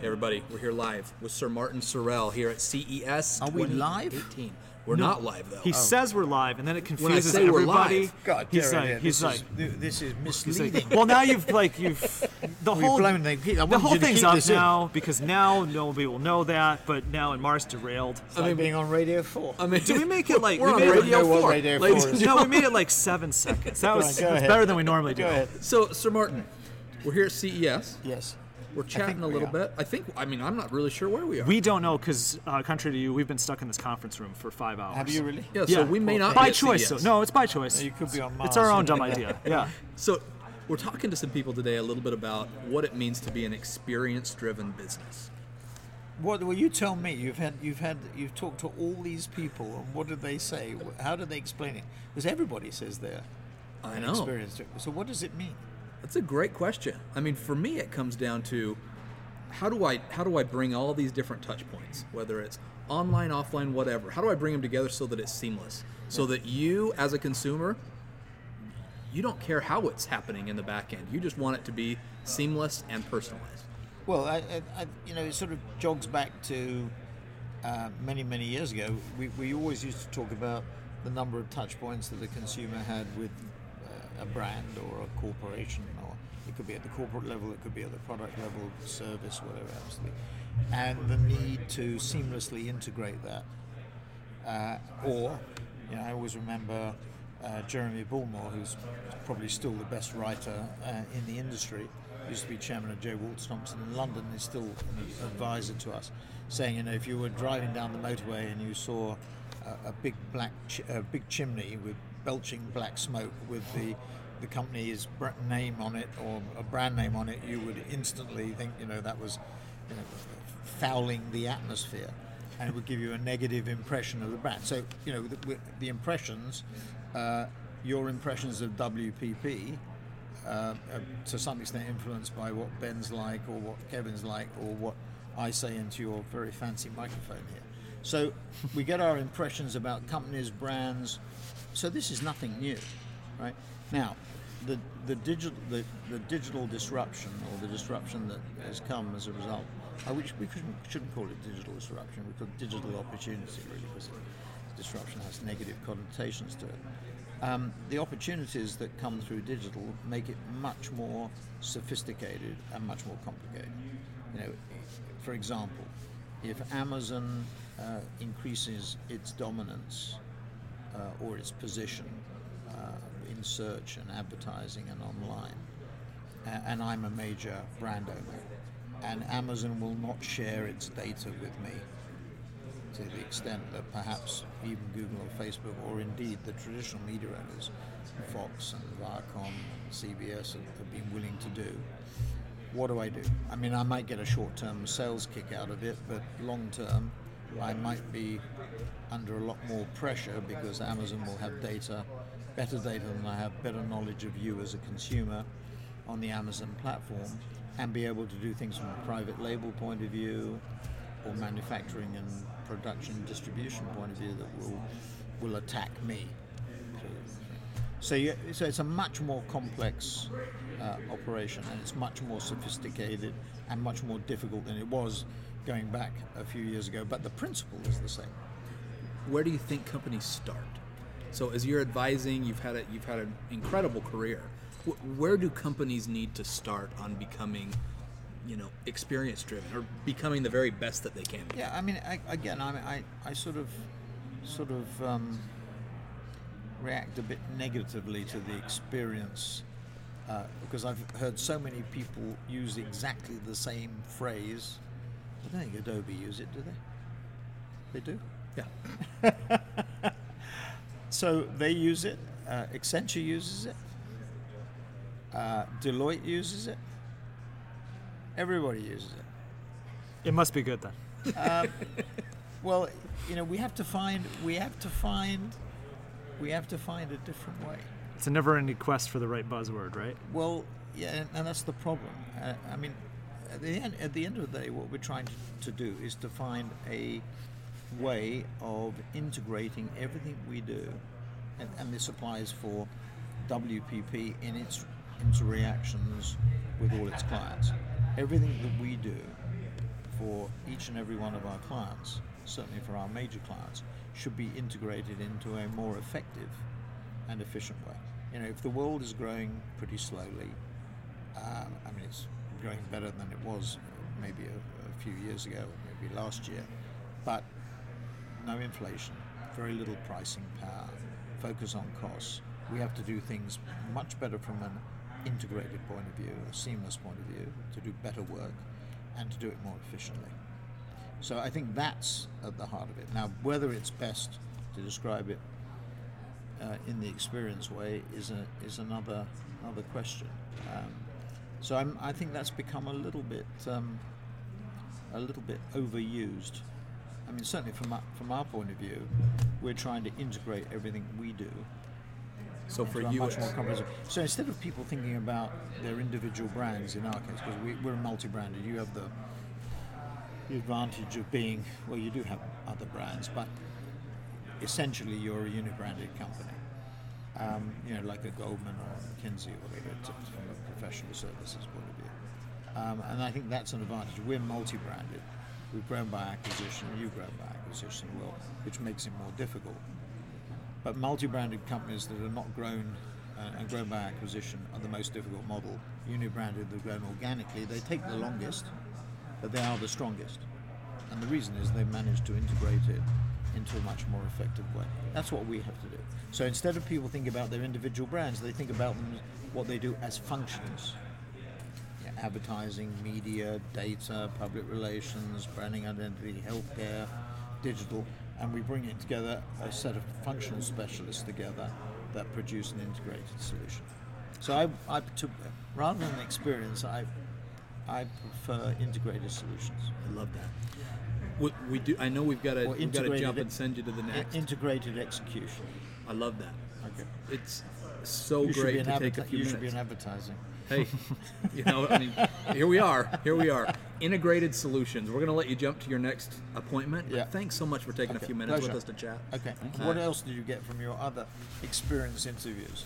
Hey everybody, we're here live with Sir Martin Sorrell here at CES. Are we live? We're not live though. He says we're live, and then it confuses everybody. God, this is misleading. Well, now the whole thing's up now because now nobody will know that. But now in Mars derailed. It's like being on Radio 4. I mean, did we make it like we made it like 7 seconds. That was better than we normally do. So, Sir Martin, we're here at CES. Yes. We're chatting a little bit. I'm not really sure where we are. We don't know because, contrary to you, we've been stuck in this conference room for 5 hours. Have you really? Yeah. So we may not be at CES. By choice. Though. No, it's by choice. You could be on Mars. It's our own dumb idea. Yeah. So we're talking to some people today a little bit about what it means to be an experience-driven business. What? Well, you tell me. You've talked to all these people, and what do they say? How do they explain it? Because everybody says they're experience-driven. So what does it mean? That's a great question. I mean, for me, it comes down to how do I bring all these different touch points, whether it's online, offline, whatever. How do I bring them together so that it's seamless, so that you, as a consumer, you don't care how it's happening in the back end. You just want it to be seamless and personalized. Well, I it sort of jogs back to many years ago. We always used to talk about the number of touch points that the consumer had with a brand or a corporation, or it could be at the corporate level, it could be at the product level, service, whatever else, and the need to seamlessly integrate that. I always remember Jeremy Bullmore, who's probably still the best writer in the industry, used to be chairman of J. Walter Thompson in London, is still an advisor to us, saying, you know, if you were driving down the motorway and you saw a big big chimney with belching black smoke with the company's name on it or a brand name on it, you would instantly think, you know, that was fouling the atmosphere, and it would give you a negative impression of the brand. So, you know, the impressions, your impressions of WPP, are to some extent influenced by what Ben's like or what Kevin's like or what I say into your very fancy microphone here. So we get our impressions about companies, brands. So this is nothing new, right? Now, the digital disruption, or the disruption that has come as a result, which we shouldn't call it digital disruption, we call it digital opportunity, really, because disruption has negative connotations to it. The opportunities that come through digital make it much more sophisticated and much more complicated. You know, for example, if Amazon increases its dominance or its position in search and advertising and online, and I'm a major brand owner, and Amazon will not share its data with me to the extent that perhaps even Google or Facebook, or indeed the traditional media owners, Fox and Viacom and CBS, have been willing to do. What do I do? I mean, I might get a short-term sales kick out of it, but long-term, I might be under a lot more pressure because Amazon will have data, better data than I have, better knowledge of you as a consumer on the Amazon platform, and be able to do things from a private label point of view or manufacturing and production distribution point of view that will attack me. So it's a much more complex operation, and it's much more sophisticated and much more difficult than it was going back a few years ago, but the principle is the same. Where do you think companies start? So as you're advising, you've had an incredible career. Where do companies need to start on becoming, experience driven, or becoming the very best that they can be? Yeah, I react a bit negatively to the experience because I've heard so many people use exactly the same phrase. I don't think Adobe use it, do they? They do? Yeah. So they use it. Accenture uses it. Deloitte uses it. Everybody uses it. It must be good then. Well, we have to find a different way. It's a never-ending quest for the right buzzword, right? Well, yeah, and that's the problem. At the end of the day, what we're trying to do is to find a way of integrating everything we do, and this applies for WPP in its interactions with all its clients. Everything that we do for each and every one of our clients, certainly for our major clients, should be integrated into a more effective and efficient way. You know, if the world is growing pretty slowly, I mean, it's growing better than it was maybe a few years ago, maybe last year, but no inflation, very little pricing power, focus on costs. We have to do things much better from an integrated point of view, a seamless point of view, to do better work and to do it more efficiently. So I think that's at the heart of it. Now, whether it's best to describe it in the experience way is another question. So I think that's become a little bit overused. I mean, certainly from our point of view, we're trying to integrate everything we do. So for you, much more comprehensive. So instead of people thinking about their individual brands, in our case, because we're multi-branded, you have the advantage of being, well, you do have other brands, but essentially you're a unibranded company. You know, like a Goldman or a McKinsey or whatever, from a professional services point of view. And I think that's an advantage. We're multi-branded. We've grown by acquisition, you've grown by acquisition, well, which makes it more difficult. But multi-branded companies that are not grown and grown by acquisition are the most difficult model. Unibranded, they've grown organically. They take the longest, but they are the strongest. And the reason is they've managed to integrate it into a much more effective way. That's what we have to do. So instead of people thinking about their individual brands, they think about them, what they do as functions. Yeah, advertising, media, data, public relations, branding identity, healthcare, digital. And we bring it together, a set of functional specialists together that produce an integrated solution. So rather than experience, I prefer integrated solutions. I love that. We do. I know we've got to jump and send you to the next. Integrated execution. I love that. Okay. It's so great to take a few minutes. You should be in advertising. Hey, you know, I mean, here we are. Integrated solutions. We're going to let you jump to your next appointment. Yeah. Thanks so much for taking a few minutes with us to chat. Okay. What else did you get from your other experience interviews?